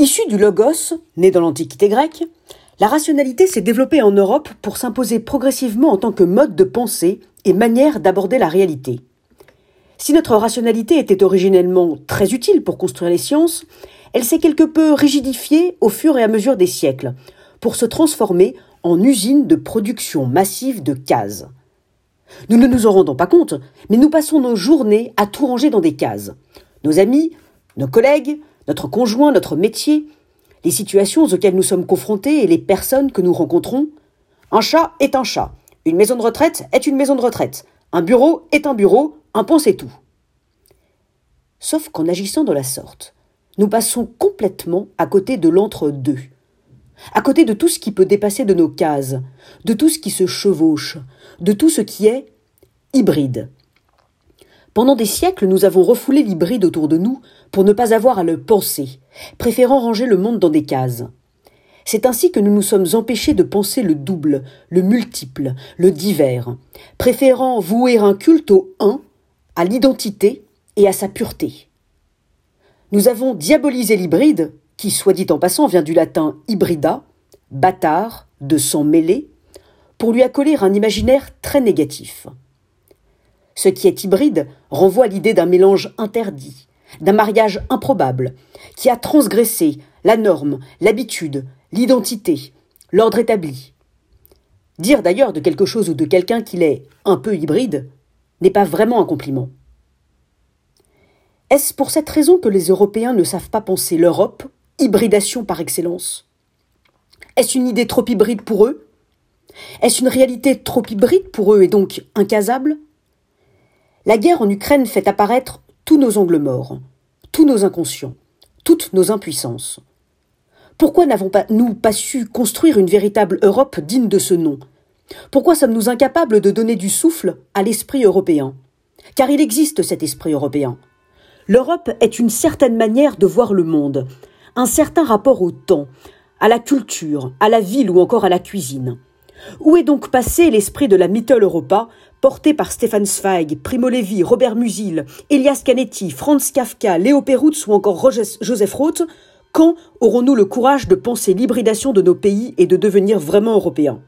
Issue du logos, né dans l'Antiquité grecque, la rationalité s'est développée en Europe pour s'imposer progressivement en tant que mode de pensée et manière d'aborder la réalité. Si notre rationalité était originellement très utile pour construire les sciences, elle s'est quelque peu rigidifiée au fur et à mesure des siècles, pour se transformer en usine de production massive de cases. Nous ne nous en rendons pas compte, mais nous passons nos journées à tout ranger dans des cases. Nos amis, nos collègues, notre conjoint, notre métier, les situations auxquelles nous sommes confrontés et les personnes que nous rencontrons. Un chat est un chat, une maison de retraite est une maison de retraite, un bureau est un bureau, un pont c'est tout. Sauf qu'en agissant de la sorte, nous passons complètement à côté de l'entre-deux, à côté de tout ce qui peut dépasser de nos cases, de tout ce qui se chevauche, de tout ce qui est hybride. Pendant des siècles, nous avons refoulé l'hybride autour de nous pour ne pas avoir à le penser, préférant ranger le monde dans des cases. C'est ainsi que nous nous sommes empêchés de penser le double, le multiple, le divers, préférant vouer un culte au un, à l'identité et à sa pureté. Nous avons diabolisé l'hybride, qui, soit dit en passant, vient du latin « hybrida », « bâtard », de sang mêlé, pour lui accoler un imaginaire très négatif. Ce qui est hybride renvoie à l'idée d'un mélange interdit, d'un mariage improbable, qui a transgressé la norme, l'habitude, l'identité, l'ordre établi. Dire d'ailleurs de quelque chose ou de quelqu'un qu'il est un peu hybride n'est pas vraiment un compliment. Est-ce pour cette raison que les Européens ne savent pas penser l'Europe, hybridation par excellence ? Est-ce une idée trop hybride pour eux ? Est-ce une réalité trop hybride pour eux et donc incasable ? La guerre en Ukraine fait apparaître tous nos angles morts, tous nos inconscients, toutes nos impuissances. Pourquoi n'avons-nous pas su construire une véritable Europe digne de ce nom ? Pourquoi sommes-nous incapables de donner du souffle à l'esprit européen ? Car il existe cet esprit européen. L'Europe est une certaine manière de voir le monde, un certain rapport au temps, à la culture, à la ville ou encore à la cuisine. Où est donc passé l'esprit de la Mitteleuropa, porté par Stefan Zweig, Primo Levi, Robert Musil, Elias Canetti, Franz Kafka, Léo Perutz ou encore Joseph Roth? Quand aurons-nous le courage de penser l'hybridation de nos pays et de devenir vraiment européens ?